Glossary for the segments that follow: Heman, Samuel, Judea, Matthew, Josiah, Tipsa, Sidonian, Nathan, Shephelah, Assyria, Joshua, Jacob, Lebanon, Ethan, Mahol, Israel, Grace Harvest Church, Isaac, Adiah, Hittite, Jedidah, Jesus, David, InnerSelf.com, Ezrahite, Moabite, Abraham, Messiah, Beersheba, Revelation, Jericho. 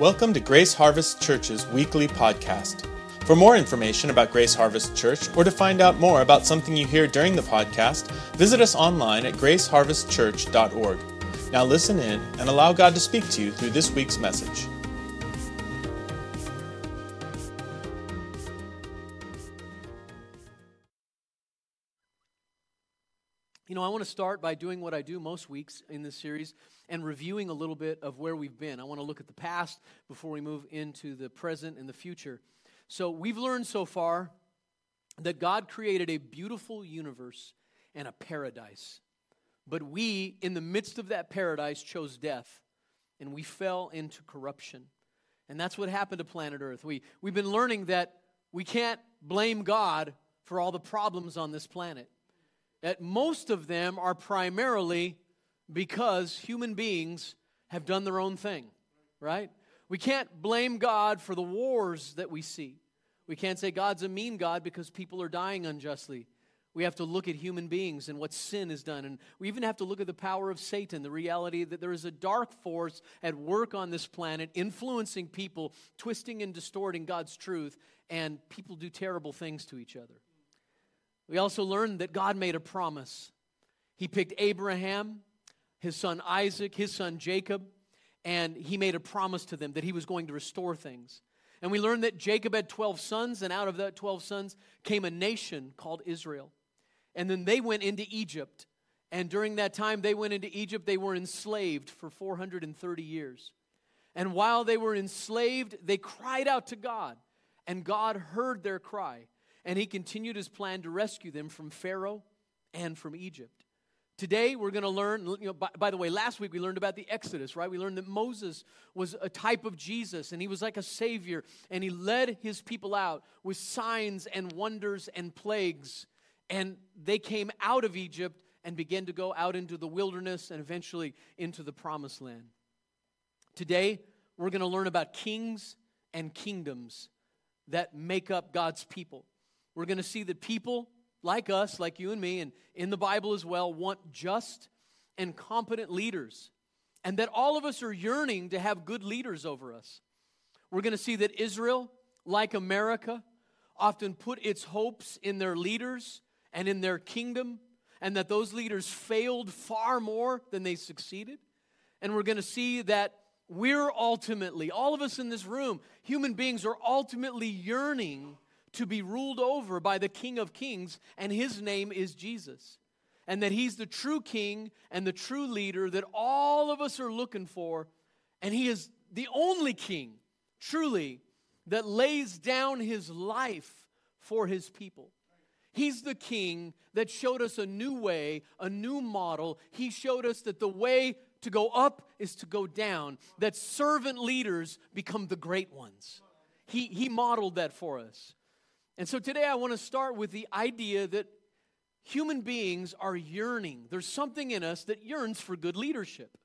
Welcome to Grace Harvest Church's weekly podcast. For more information about Grace Harvest Church, or to find out more about something you hear during the podcast, visit us online at graceharvestchurch.org. Now listen in and allow God to speak to you through this week's message. You know, I want to start by doing what I do most weeks in this series and reviewing a little bit of where we've been. I want to look at the past before we move into the present and the future. So we've learned so far that God created a beautiful universe and a paradise. But we, in the midst of that paradise, chose death, and we fell into corruption. And that's what happened to planet Earth. We've been learning that we can't blame God for all the problems on this planet. That most of them are primarily because human beings have done their own thing, right? We can't blame God for the wars that we see. We can't say God's a mean God because people are dying unjustly. We have to look at human beings and what sin has done. And we even have to look at the power of Satan, the reality that there is a dark force at work on this planet, influencing people, twisting and distorting God's truth, and people do terrible things to each other. We also learned that God made a promise. He picked Abraham, his son Isaac, his son Jacob, and he made a promise to them that he was going to restore things. And we learned that Jacob had 12 sons, and out of that 12 sons came a nation called Israel. And then they went into Egypt. And during that time they went into Egypt, they were enslaved for 430 years. And while they were enslaved, they cried out to God, and God heard their cry. And he continued his plan to rescue them from Pharaoh and from Egypt. Today, we're going to learn, by the way, last week we learned about the Exodus, right? We learned that Moses was a type of Jesus, and he was like a savior, and he led his people out with signs and wonders and plagues. And they came out of Egypt and began to go out into the wilderness and eventually into the promised land. Today, we're going to learn about kings and kingdoms that make up God's people. We're going to see that people like us, like you and me, and in the Bible as well, want just and competent leaders, and that all of us are yearning to have good leaders over us. We're going to see that Israel, like America, often put its hopes in their leaders and in their kingdom, and that those leaders failed far more than they succeeded. And we're going to see that we're ultimately, all of us in this room, human beings are ultimately yearning to be ruled over by the King of Kings, and his name is Jesus. And that he's the true king and the true leader that all of us are looking for. And he is the only king, truly, that lays down his life for his people. He's the king that showed us a new way, a new model. He showed us that the way to go up is to go down, that servant leaders become the great ones. He modeled that for us. And so today I want to start with the idea that human beings are yearning. There's something in us that yearns for good leadership.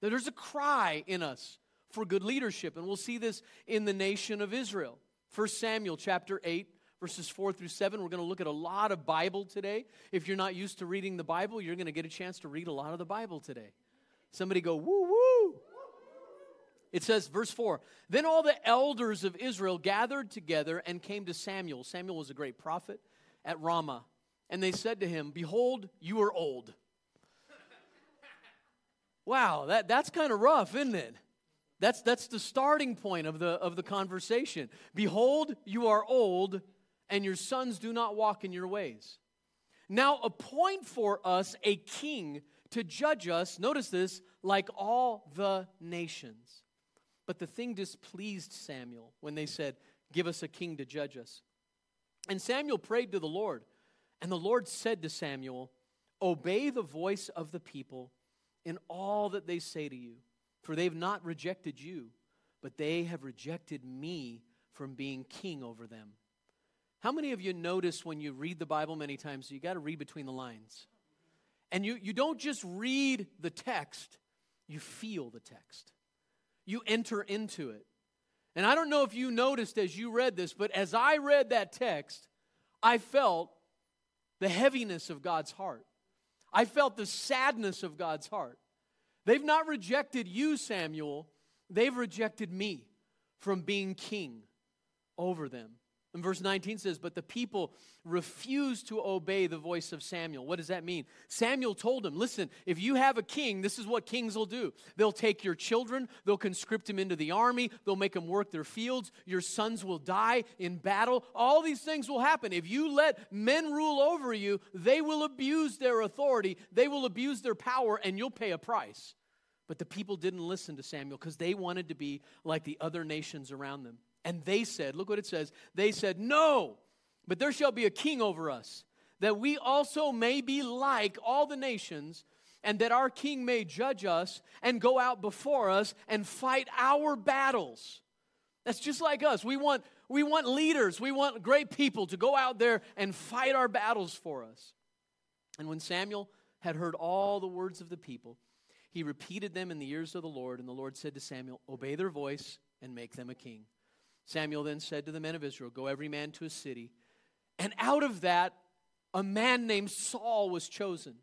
That there's a cry in us for good leadership. And we'll see this in the nation of Israel. 1 Samuel chapter 8, verses 4 through 7. We're going to look at a lot of Bible today. If you're not used to reading the Bible, you're going to get a chance to read a lot of the Bible today. Somebody go, woo, woo. It says, verse 4, "Then all the elders of Israel gathered together and came to Samuel." Samuel was a great prophet at Ramah. "And they said to him, 'Behold, you are old.'" Wow, that's kind of rough, isn't it? That's the starting point of the conversation. "Behold, you are old, and your sons do not walk in your ways. Now appoint for us a king to judge us," notice this, "like all the nations." But the thing displeased Samuel when they said, "Give us a king to judge us." And Samuel prayed to the Lord. And the Lord said to Samuel, "Obey the voice of the people in all that they say to you. For they have not rejected you, but they have rejected me from being king over them." How many of you notice when you read the Bible many times, you got to read between the lines? And you don't just read the text, you feel the text. You enter into it. And I don't know if you noticed as you read this, but as I read that text, I felt the heaviness of God's heart. I felt the sadness of God's heart. They've not rejected you, Samuel. They've rejected me. from being king over them. And verse 19 says, but the people refused to obey the voice of Samuel. What does that mean? Samuel told them, listen, if you have a king, this is what kings will do. They'll take your children, they'll conscript them into the army, they'll make them work their fields, your sons will die in battle. All these things will happen. If you let men rule over you, they will abuse their authority, they will abuse their power, and you'll pay a price. But the people didn't listen to Samuel because they wanted to be like the other nations around them. And they said, look what it says, they said, no, but there shall be a king over us, that we also may be like all the nations, and that our king may judge us and go out before us and fight our battles. That's just like us. We want leaders. We want great people to go out there and fight our battles for us. And when Samuel had heard all the words of the people, he repeated them in the ears of the Lord. And the Lord said to Samuel, obey their voice and make them a king. Samuel then said to the men of Israel, go every man to his city. And out of that, a man named Saul was chosen.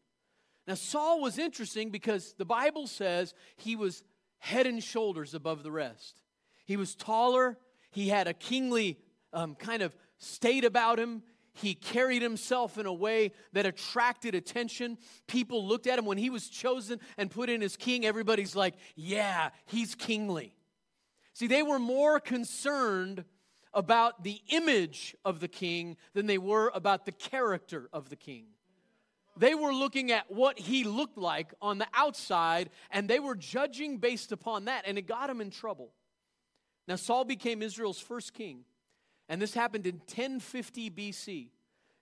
Now, Saul was interesting because the Bible says he was head and shoulders above the rest. He was taller. He had a kingly kind of state about him. He carried himself in a way that attracted attention. People looked at him. When he was chosen and put in as king, everybody's like, yeah, he's kingly. See, they were more concerned about the image of the king than they were about the character of the king. They were looking at what he looked like on the outside, and they were judging based upon that, and it got him in trouble. Now, Saul became Israel's first king, and this happened in 1050 BC,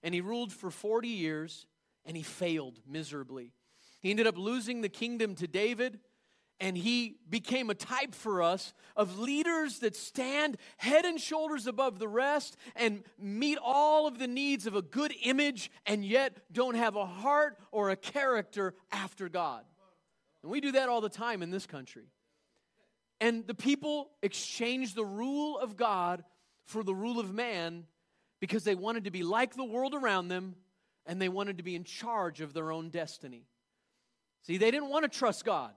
and he ruled for 40 years, and he failed miserably. He ended up losing the kingdom to David. And he became a type for us of leaders that stand head and shoulders above the rest and meet all of the needs of a good image and yet don't have a heart or a character after God. And we do that all the time in this country. And the people exchanged the rule of God for the rule of man because they wanted to be like the world around them and they wanted to be in charge of their own destiny. See, they didn't want to trust God.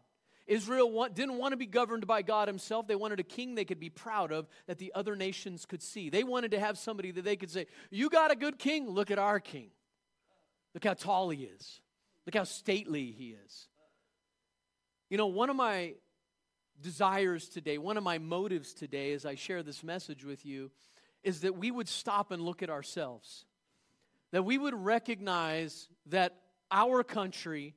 Israel didn't want to be governed by God himself. They wanted a king they could be proud of that the other nations could see. They wanted to have somebody that they could say, you got a good king? Look at our king. Look how tall he is. Look how stately he is. You know, one of my desires today, one of my motives today as I share this message with you is that we would stop and look at ourselves. That we would recognize that our country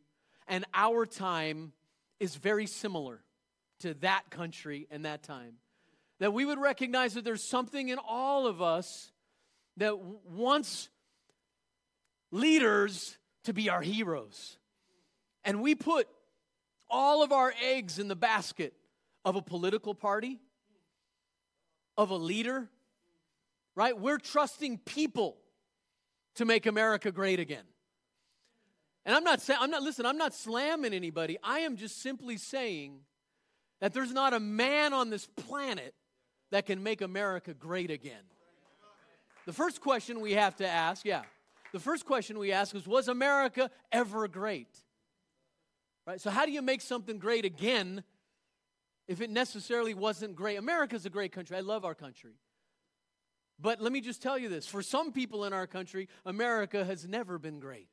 and our time is very similar to that country and that time. That we would recognize that there's something in all of us that wants leaders to be our heroes. And we put all of our eggs in the basket of a political party, of a leader, right? We're trusting people to make America great again. And I'm not slamming anybody. I am just simply saying that there's not a man on this planet that can make America great again. The first question we ask is, was America ever great? Right? So how do you make something great again if it necessarily wasn't great? America's a great country. I love our country. But let me just tell you this. For some people in our country, America has never been great.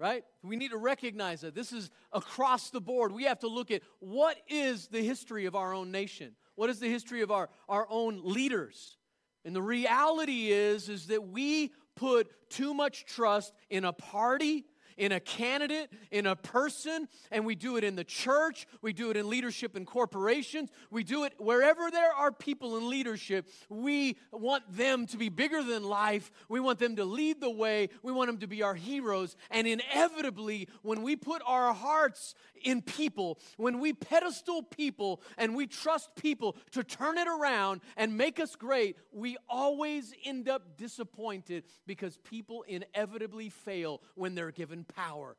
Right? We need to recognize that. This is across the board. We have to look at what is the history of our own nation? What is the history of our own leaders? And the reality is that we put too much trust in a party, in a candidate, in a person, and we do it in the church, we do it in leadership in corporations, we do it wherever there are people in leadership. We want them to be bigger than life, we want them to lead the way, we want them to be our heroes, and inevitably, when we put our hearts in people, when we pedestal people and we trust people to turn it around and make us great, we always end up disappointed because people inevitably fail when they're given power.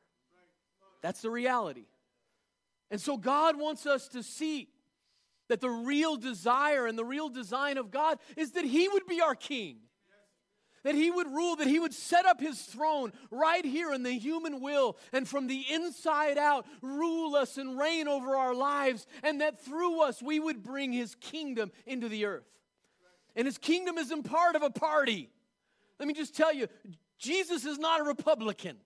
That's the reality. And so God wants us to see that the real desire and the real design of God is that he would be our king. that he would rule, that he would set up his throne right here in the human will, and from the inside out rule us and reign over our lives, and that through us we would bring his kingdom into the earth. And his kingdom isn't part of a party. Let me just tell you, Jesus is not a Republican.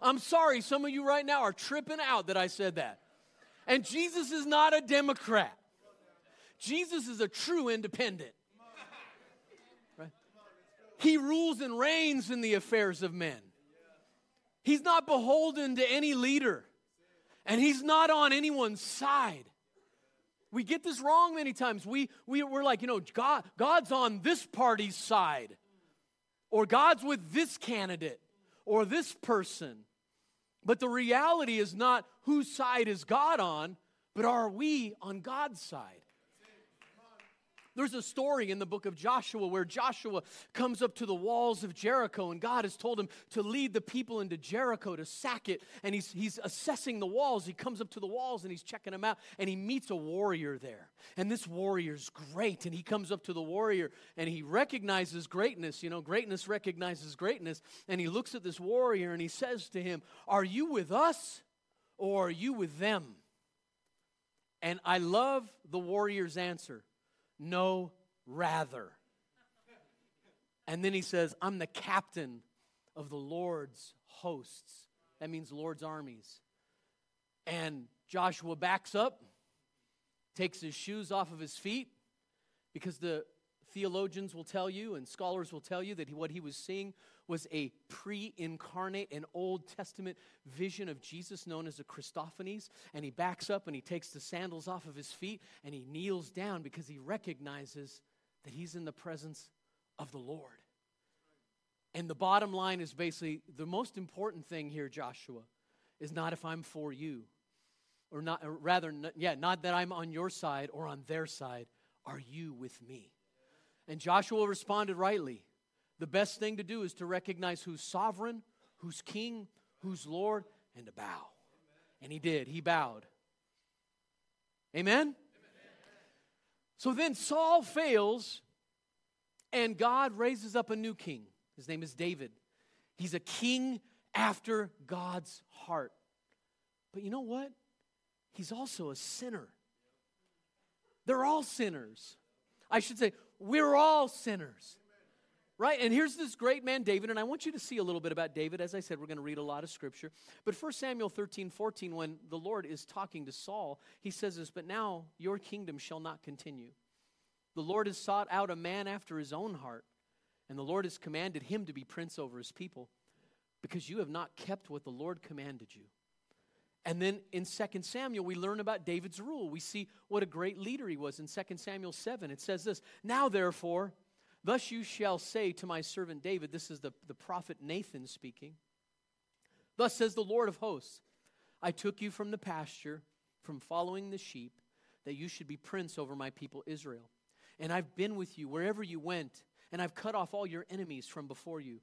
I'm sorry, some of you right now are tripping out that I said that. And Jesus is not a Democrat. Jesus is a true independent. Right? He rules and reigns in the affairs of men. He's not beholden to any leader. And he's not on anyone's side. We get this wrong many times. We're like, you know, God's on this party's side. Or God's with this candidate. Or this person. But the reality is not whose side is God on, but are we on God's side? There's a story in the book of Joshua where Joshua comes up to the walls of Jericho, and God has told him to lead the people into Jericho to sack it, and he's assessing the walls. He comes up to the walls, and he's checking them out, and he meets a warrior there, and this warrior's great, and he comes up to the warrior, and he recognizes greatness. You know, greatness recognizes greatness, and he looks at this warrior, and he says to him, "Are you with us, or are you with them?" And I love the warrior's answer. No, rather. And then he says, I'm the captain of the Lord's hosts. That means Lord's armies. And Joshua backs up, takes his shoes off of his feet, because the theologians will tell you and scholars will tell you that what he was seeing was a pre-incarnate, an Old Testament vision of Jesus known as a Christophanes. And he backs up and he takes the sandals off of his feet and he kneels down because he recognizes that he's in the presence of the Lord. And the bottom line is basically the most important thing here, Joshua, is not if I'm for you, or not, or rather, yeah, not that I'm on your side or on their side. Are you with me? And Joshua responded rightly. The best thing to do is to recognize who's sovereign, who's king, who's Lord, and to bow. And he did. He bowed. Amen? Amen? So then Saul fails, and God raises up a new king. His name is David. He's a king after God's heart. But you know what? He's also a sinner. They're all sinners. I should say, we're all sinners, right? And here's this great man, David, and I want you to see a little bit about David. As I said, we're going to read a lot of Scripture. But 1 Samuel 13:14, when the Lord is talking to Saul, he says this, "But now your kingdom shall not continue. The Lord has sought out a man after his own heart, and the Lord has commanded him to be prince over his people, because you have not kept what the Lord commanded you." And then in 2 Samuel, we learn about David's rule. We see what a great leader he was. In 2 Samuel 7, it says this, "Now therefore, thus you shall say to my servant David," this is the prophet Nathan speaking, "thus says the Lord of hosts, I took you from the pasture, from following the sheep, that you should be prince over my people Israel. And I've been with you wherever you went, and I've cut off all your enemies from before you.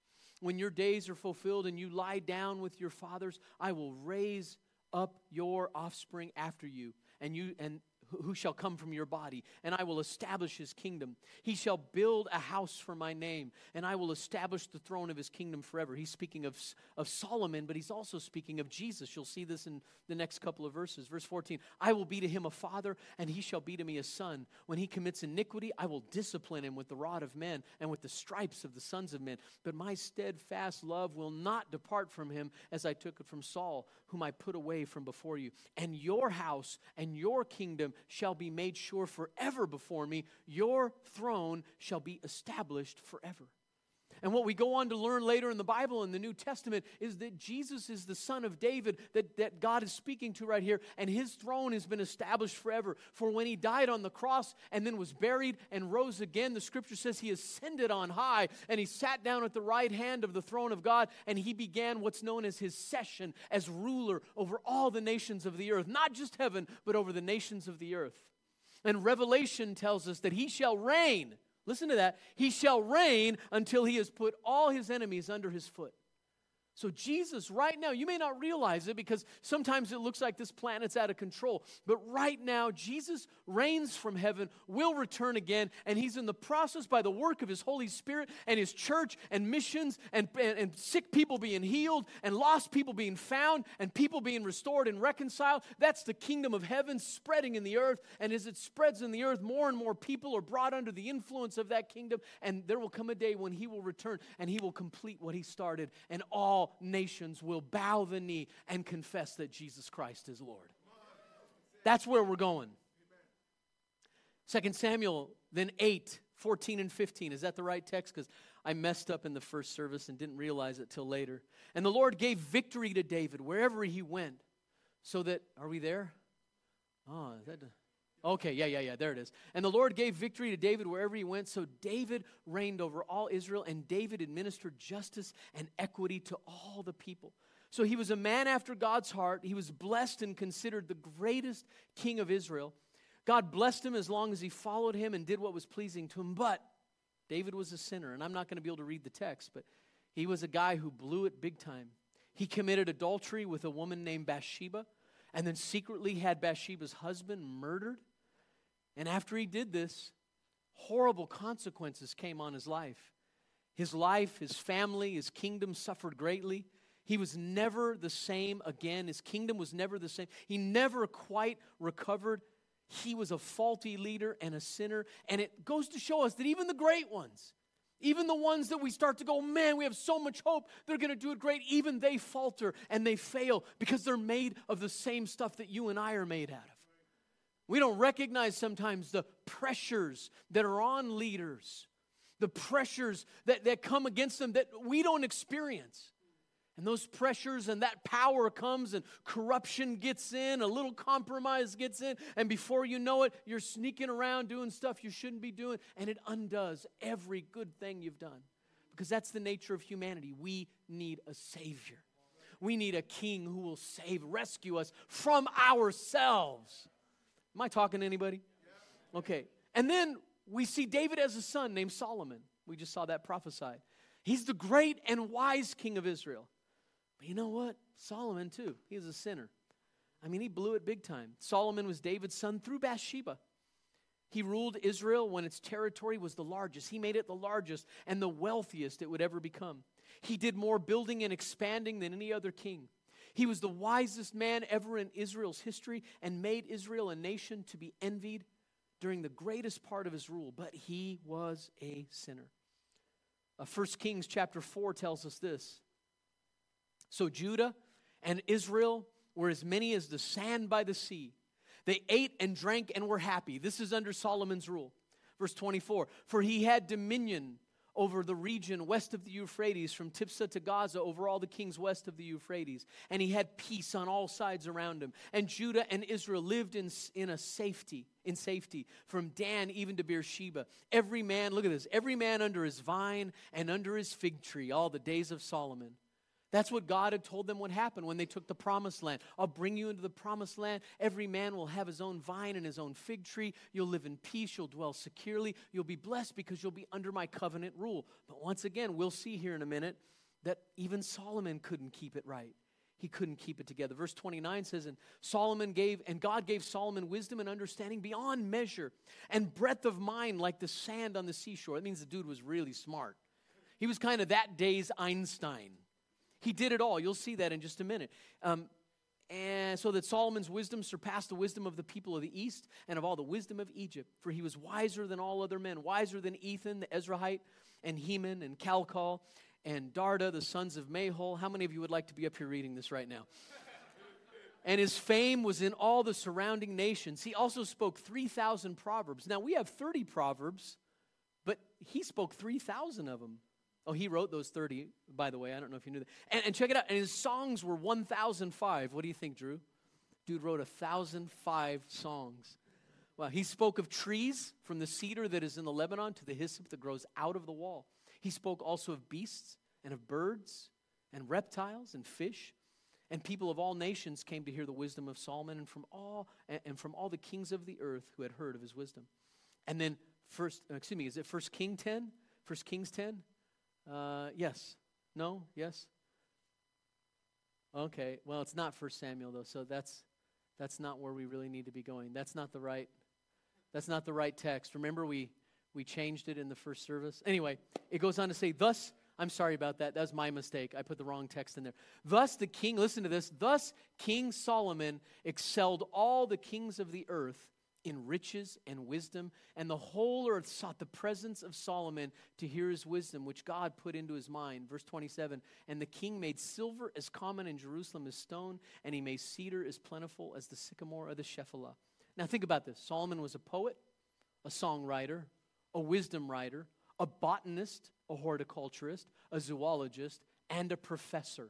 When your days are fulfilled and you lie down with your fathers, I will raise up your offspring after you, and who shall come from your body, and I will establish his kingdom. He shall build a house for my name, and I will establish the throne of his kingdom forever." He's speaking of Solomon, but he's also speaking of Jesus. You'll see this in the next couple of verses. Verse 14, "I will be to him a father, and he shall be to me a son. When he commits iniquity, I will discipline him with the rod of men and with the stripes of the sons of men. But my steadfast love will not depart from him, as I took it from Saul, whom I put away from before you. And your house and your kingdom shall be made sure forever before me. Your throne shall be established forever. And what we go on to learn later in the Bible, in the New Testament, is that Jesus is the son of David that God is speaking to right here, and his throne has been established forever. For when he died on the cross and then was buried and rose again, the scripture says he ascended on high, and he sat down at the right hand of the throne of God, and he began what's known as his session as ruler over all the nations of the earth, not just heaven, but over the nations of the earth. And Revelation tells us that he shall reign. Listen to that. He shall reign until he has put all his enemies under his foot. So Jesus right now, you may not realize it because sometimes it looks like this planet's out of control. But right now, Jesus reigns from heaven, will return again, and he's in the process by the work of his Holy Spirit and his church and missions and sick people being healed and lost people being found and people being restored and reconciled. That's the kingdom of heaven spreading in the earth. And as it spreads in the earth, more and more people are brought under the influence of that kingdom. And there will come a day when he will return and he will complete what he started, and all nations will bow the knee and confess that Jesus Christ is Lord. That's where we're going. 2 Samuel then 8:14-15. Is that the right text? Because I messed up in the first service and didn't realize it till later. And the Lord gave victory to David wherever he went, so that, are we there? Oh, is that... Okay, yeah, there it is. And the Lord gave victory to David wherever he went, so David reigned over all Israel, and David administered justice and equity to all the people. So he was a man after God's heart. He was blessed and considered the greatest king of Israel. God blessed him as long as he followed him and did what was pleasing to him. But David was a sinner, and I'm not going to be able to read the text, but he was a guy who blew it big time. He committed adultery with a woman named Bathsheba, and then secretly had Bathsheba's husband murdered. And after he did this, horrible consequences came on his life. His life, his family, his kingdom suffered greatly. He was never the same again. His kingdom was never the same. He never quite recovered. He was a faulty leader and a sinner. And it goes to show us that even the great ones, even the ones that we start to go, man, we have so much hope, they're going to do it great, even they falter and they fail because they're made of the same stuff that you and I are made out of. We don't recognize sometimes the pressures that are on leaders, the pressures that come against them that we don't experience. And those pressures and that power comes, and corruption gets in, a little compromise gets in, and before you know it, you're sneaking around doing stuff you shouldn't be doing, and it undoes every good thing you've done. Because that's the nature of humanity. We need a Savior. We need a King who will save, rescue us from ourselves. Am I talking to anybody? Okay. And then we see David as a son named Solomon. We just saw that prophesied. He's the great and wise king of Israel. But you know what? Solomon too. He was a sinner. I mean, he blew it big time. Solomon was David's son through Bathsheba. He ruled Israel when its territory was the largest. He made it the largest and the wealthiest it would ever become. He did more building and expanding than any other king. He was the wisest man ever in Israel's history and made Israel a nation to be envied during the greatest part of his rule. But he was a sinner. 1 Kings chapter 4 tells us this. So Judah and Israel were as many as the sand by the sea. They ate and drank and were happy. This is under Solomon's rule. Verse 24, for he had dominion over the region west of the Euphrates, from Tipsa to Gaza, over all the kings west of the Euphrates. And he had peace on all sides around him. And Judah and Israel lived in safety, from Dan even to Beersheba. Every man, look at this, every man under his vine and under his fig tree, all the days of Solomon. That's what God had told them would happen when they took the promised land. I'll bring you into the promised land. Every man will have his own vine and his own fig tree. You'll live in peace. You'll dwell securely. You'll be blessed because you'll be under my covenant rule. But once again, we'll see here in a minute that even Solomon couldn't keep it right. He couldn't keep it together. Verse 29 says, and God gave Solomon wisdom and understanding beyond measure, and breadth of mind like the sand on the seashore. That means the dude was really smart. He was kind of that day's Einstein. He did it all. You'll see that in just a minute. And so that Solomon's wisdom surpassed the wisdom of the people of the east and of all the wisdom of Egypt. For he was wiser than all other men, wiser than Ethan, the Ezrahite, and Heman, and Calcol, and Darda, the sons of Mahol. How many of you would like to be up here reading this right now? And his fame was in all the surrounding nations. He also spoke 3,000 proverbs. Now, we have 30 proverbs, but he spoke 3,000 of them. Oh, he wrote those 30, by the way. I don't know if you knew that. And check it out. And his songs were 1,005. What do you think, Drew? Dude wrote 1,005 songs. Wow. He spoke of trees, from the cedar that is in the Lebanon to the hyssop that grows out of the wall. He spoke also of beasts and of birds and reptiles and fish. And people of all nations came to hear the wisdom of Solomon, and from all the kings of the earth who had heard of his wisdom. And then is it 1 King 10? 1 Kings 10? Yes. No? Yes? Okay. Well, it's not 1 Samuel though, so that's not where we really need to be going. That's not the right text. Remember we changed it in the first service. Anyway, it goes on to say, thus, I'm sorry about that. That was my mistake. I put the wrong text in there. Thus the king, listen to this, thus King Solomon excelled all the kings of the earth in riches and wisdom, and the whole earth sought the presence of Solomon to hear his wisdom, which God put into his mind. Verse 27, and the king made silver as common in Jerusalem as stone, and he made cedar as plentiful as the sycamore or the Shephelah. Now think about this. Solomon was a poet, a songwriter, a wisdom writer, a botanist, a horticulturist, a zoologist, and a professor.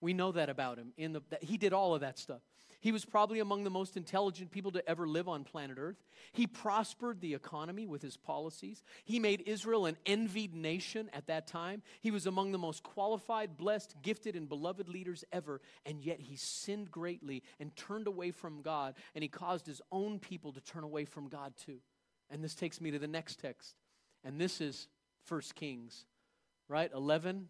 We know that about him. He did all of that stuff. He was probably among the most intelligent people to ever live on planet Earth. He prospered the economy with his policies. He made Israel an envied nation at that time. He was among the most qualified, blessed, gifted, and beloved leaders ever, and yet he sinned greatly and turned away from God, and he caused his own people to turn away from God too. And this takes me to the next text, and this is 1 Kings, right? 11?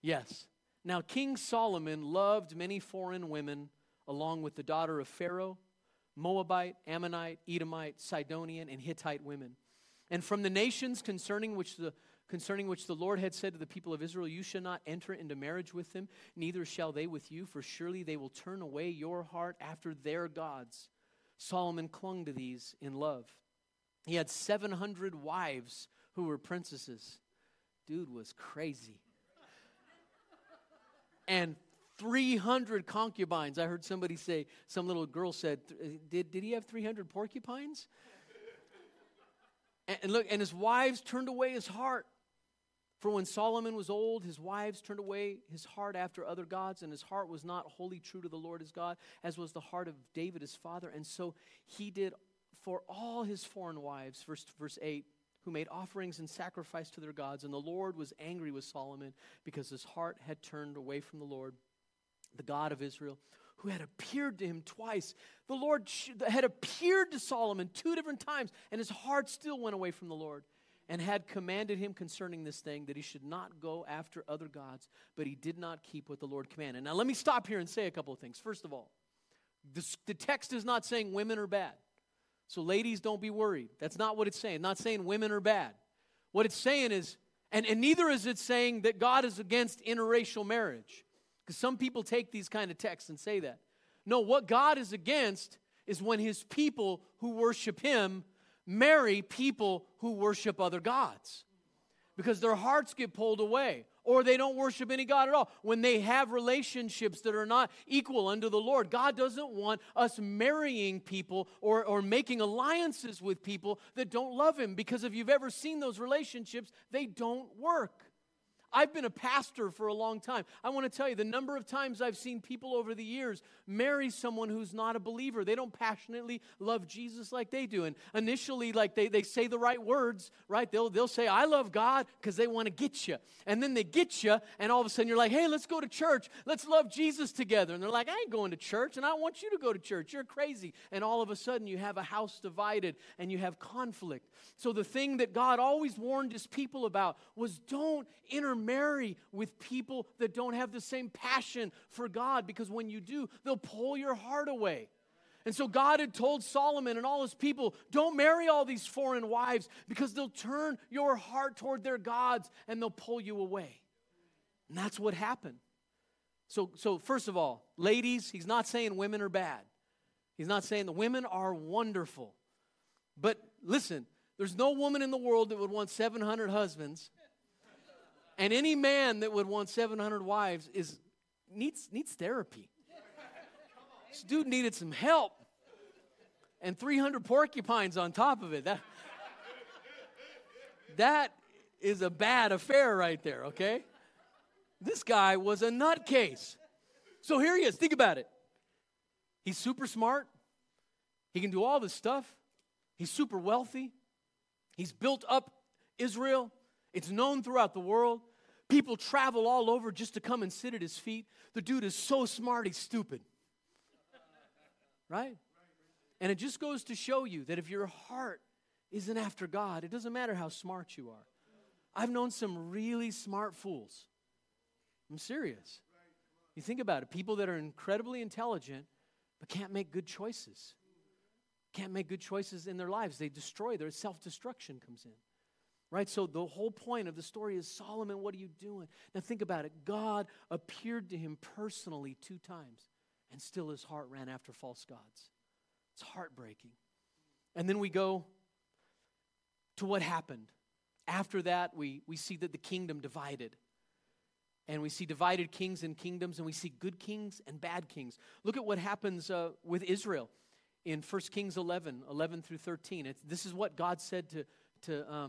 Yes. Now, King Solomon loved many foreign women, along with the daughter of Pharaoh, Moabite, Ammonite, Edomite, Sidonian, and Hittite women. And from the nations concerning which the Lord had said to the people of Israel, you shall not enter into marriage with them, neither shall they with you, for surely they will turn away your heart after their gods. Solomon clung to these in love. He had 700 wives who were princesses. Dude was crazy. And 300 concubines. I heard somebody say, some little girl said, did he have 300 porcupines? And look, and his wives turned away his heart. For when Solomon was old, his wives turned away his heart after other gods, and his heart was not wholly true to the Lord his God, as was the heart of David his father. And so he did for all his foreign wives, verse 8, who made offerings and sacrifice to their gods. And the Lord was angry with Solomon because his heart had turned away from the Lord, the God of Israel, who had appeared to him twice. The Lord had appeared to Solomon 2 different times, and his heart still went away from the Lord, and had commanded him concerning this thing that he should not go after other gods, but he did not keep what the Lord commanded. Now let me stop here and say a couple of things. First of all, the text is not saying women are bad. So ladies, don't be worried. That's not what it's saying. It's not saying women are bad. What it's saying is, and neither is it saying that God is against interracial marriage. Because some people take these kind of texts and say that. No, what God is against is when his people who worship him marry people who worship other gods. Because their hearts get pulled away. Or they don't worship any God at all. When they have relationships that are not equal unto the Lord, God doesn't want us marrying people or making alliances with people that don't love him. Because if you've ever seen those relationships, they don't work. I've been a pastor for a long time. I want to tell you, the number of times I've seen people over the years marry someone who's not a believer. They don't passionately love Jesus like they do. And initially, like they say the right words, right? They'll say, I love God, because they want to get you. And then they get you, and all of a sudden you're like, hey, let's go to church. Let's love Jesus together. And they're like, I ain't going to church, and I don't want you to go to church. You're crazy. And all of a sudden you have a house divided, and you have conflict. So the thing that God always warned his people about was don't intermarry with people that don't have the same passion for God, because when you do, they'll pull your heart away. And so God had told Solomon and all his people, don't marry all these foreign wives, because they'll turn your heart toward their gods and they'll pull you away. And that's what happened. So first of all, ladies, he's not saying women are bad. He's not saying the women are wonderful. But listen, there's no woman in the world that would want 700 husbands. And any man that would want 700 wives needs therapy. This dude needed some help. And 300 porcupines on top of it. That is a bad affair right there, okay? This guy was a nutcase. So here he is. Think about it. He's super smart. He can do all this stuff. He's super wealthy. He's built up Israel. It's known throughout the world. People travel all over just to come and sit at his feet. The dude is so smart, he's stupid. Right? And it just goes to show you that if your heart isn't after God, it doesn't matter how smart you are. I've known some really smart fools. I'm serious. You think about it. People that are incredibly intelligent but can't make good choices. Can't make good choices in their lives. They destroy. Their self-destruction comes in. Right? So the whole point of the story is, Solomon, what are you doing? Now think about it. God appeared to him personally 2 times, and still his heart ran after false gods. It's heartbreaking. And then we go to what happened. After that, we see that the kingdom divided. And we see divided kings and kingdoms, and we see good kings and bad kings. Look at what happens with Israel in 1 Kings 11 through 13. This is what God said to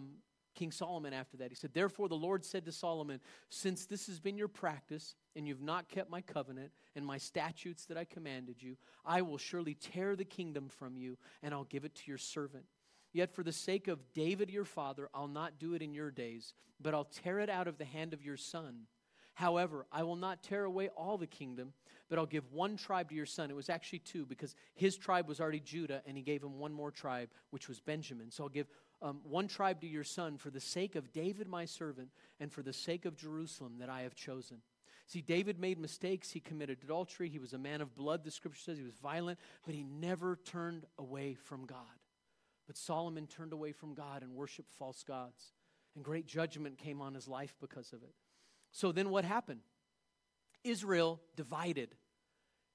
King Solomon after that. He said, "Therefore the Lord said to Solomon, since this has been your practice, and you've not kept my covenant and my statutes that I commanded you, I will surely tear the kingdom from you, and I'll give it to your servant. Yet for the sake of David your father, I'll not do it in your days, but I'll tear it out of the hand of your son. However, I will not tear away all the kingdom, but I'll give one tribe to your son." It was actually 2, because his tribe was already Judah, and he gave him one more tribe, which was Benjamin. So I'll give one tribe to your son for the sake of David my servant and for the sake of Jerusalem that I have chosen. See, David made mistakes. He committed adultery. He was a man of blood, the scripture says. He was violent, but he never turned away from God. But Solomon turned away from God and worshiped false gods, and great judgment came on his life because of it. So then what happened? Israel divided.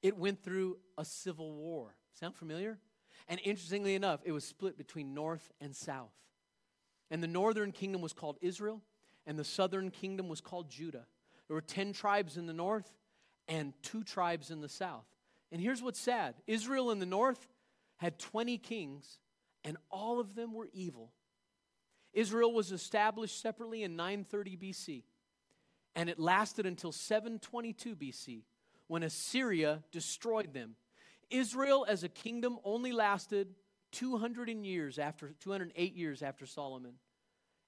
It went through a civil war. Sound familiar? And interestingly enough, it was split between north and south. And the northern kingdom was called Israel, and the southern kingdom was called Judah. There were 10 tribes in the north and 2 tribes in the south. And here's what's sad. Israel in the north had 20 kings, and all of them were evil. Israel was established separately in 930 BC. And it lasted until 722 BC, when Assyria destroyed them. Israel as a kingdom only lasted 208 years after Solomon.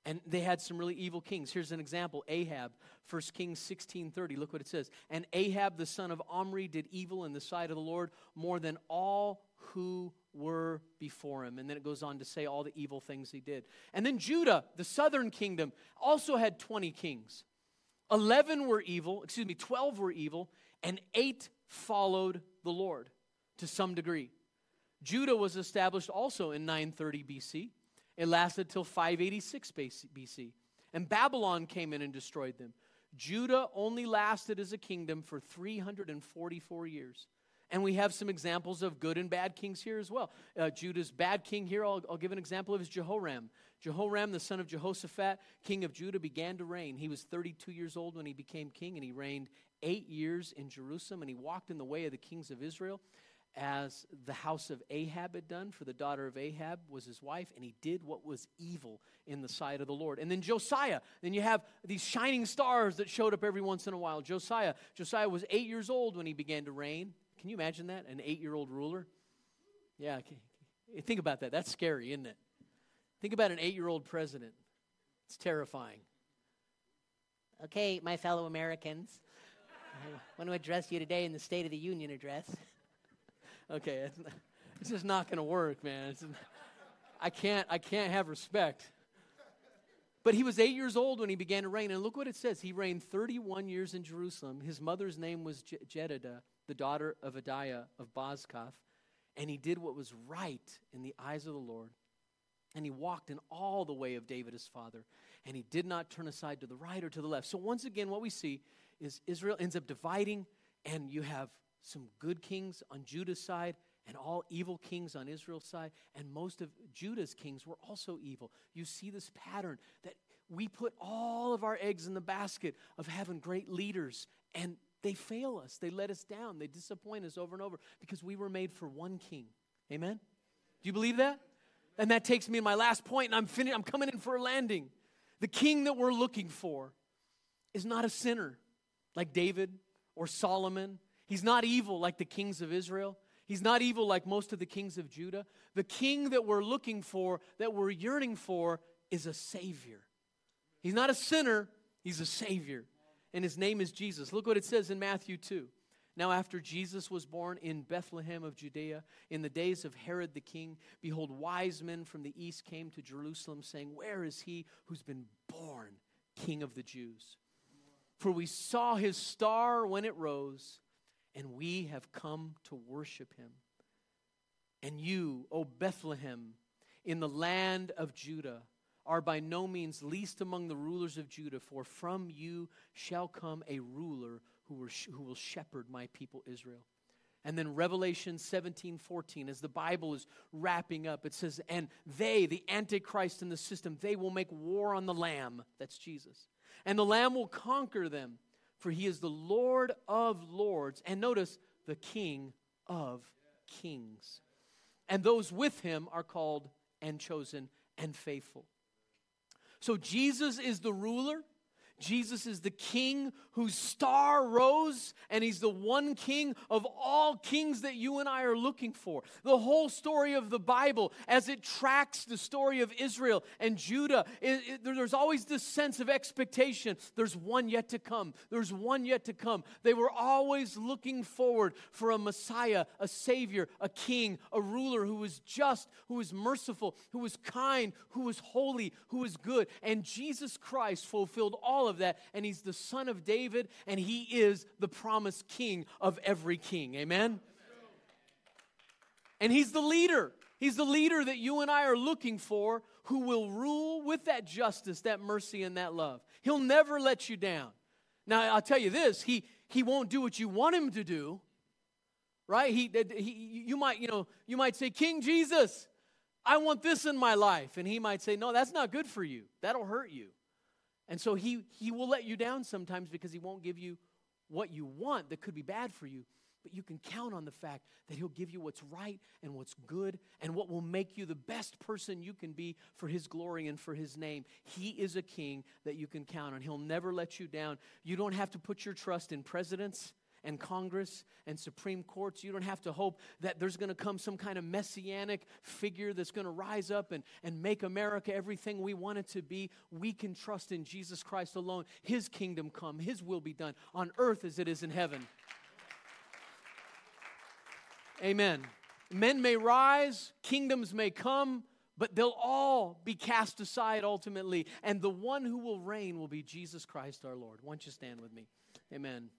And they had some really evil kings. Here's an example, Ahab, 1 Kings 16:30. Look what it says. "And Ahab the son of Omri did evil in the sight of the Lord more than all who were before him." And then it goes on to say all the evil things he did. And then Judah, the southern kingdom, also had 20 kings. 12 were evil, and 8 followed the Lord to some degree. Judah was established also in 930 BC. It lasted till 586 BC. And Babylon came in and destroyed them. Judah only lasted as a kingdom for 344 years. And we have some examples of good and bad kings here as well. Judah's bad king here, I'll give an example of, is Jehoram. Jehoram, the son of Jehoshaphat, king of Judah, began to reign. He was 32 years old when he became king, and he reigned 8 years in Jerusalem, and he walked in the way of the kings of Israel, as the house of Ahab had done, for the daughter of Ahab was his wife, and he did what was evil in the sight of the Lord. And then Josiah, then you have these shining stars that showed up every once in a while. Josiah was 8 years old when he began to reign. Can you imagine that? An 8-year-old ruler? Yeah, think about that. That's scary, isn't it? Think about an 8-year-old president. It's terrifying. Okay, my fellow Americans, I want to address you today in the State of the Union address. Okay, it's just not going to work, man. I can't have respect. But he was 8 years old when he began to reign, and look what it says. He reigned 31 years in Jerusalem. His mother's name was Jedidah, the daughter of Adiah of Bozkath, and he did what was right in the eyes of the Lord. And he walked in all the way of David his father, and he did not turn aside to the right or to the left. So once again, what we see is Israel ends up dividing, and you have some good kings on Judah's side and all evil kings on Israel's side, and most of Judah's kings were also evil. You see this pattern that we put all of our eggs in the basket of having great leaders, and they fail us. They let us down. They disappoint us over and over because we were made for one king. Amen? Do you believe that? And that takes me to my last point, and I'm coming in for a landing. The king that we're looking for is not a sinner like David or Solomon. He's not evil like the kings of Israel. He's not evil like most of the kings of Judah. The king that we're looking for, that we're yearning for, is a savior. He's not a sinner, he's a savior. And his name is Jesus. Look what it says in Matthew 2. Now after Jesus was born in Bethlehem of Judea, in the days of Herod the king, behold, wise men from the east came to Jerusalem, saying, where is he who's been born King of the Jews? For we saw his star when it rose, and we have come to worship him. And you, O Bethlehem, in the land of Judah, are by no means least among the rulers of Judah, for from you shall come a ruler who will shepherd my people Israel. And then Revelation 17:14, as the Bible is wrapping up, it says, and they, the Antichrist in the system, they will make war on the Lamb, that's Jesus, and the Lamb will conquer them, for he is the Lord of lords, and notice, the King of kings. And those with him are called and chosen and faithful. So Jesus is the ruler, Jesus is the king whose star rose, and he's the one king of all kings that you and I are looking for. The whole story of the Bible, as it tracks the story of Israel and Judah, there's always this sense of expectation. There's one yet to come. There's one yet to come. They were always looking forward for a Messiah, a Savior, a king, a ruler who was just, who was merciful, who was kind, who was holy, who was good. And Jesus Christ fulfilled all of that, and he's the son of David, and he is the promised king of every king. Amen? And he's the leader. He's the leader that you and I are looking for, who will rule with that justice, that mercy, and that love. He'll never let you down. Now, I'll tell you this, he won't do what you want him to do, right? You might say, King Jesus, I want this in my life. And he might say, no, that's not good for you. That'll hurt you. And so he will let you down sometimes because he won't give you what you want that could be bad for you. But you can count on the fact that he'll give you what's right and what's good and what will make you the best person you can be for his glory and for his name. He is a king that you can count on. He'll never let you down. You don't have to put your trust in presidents and Congress and Supreme Courts. You don't have to hope that there's going to come some kind of messianic figure that's going to rise up and make America everything we want it to be. We can trust in Jesus Christ alone. His kingdom come, his will be done on earth as it is in heaven. Amen. Men may rise, kingdoms may come, but they'll all be cast aside ultimately. And the one who will reign will be Jesus Christ our Lord. Why don't you stand with me? Amen.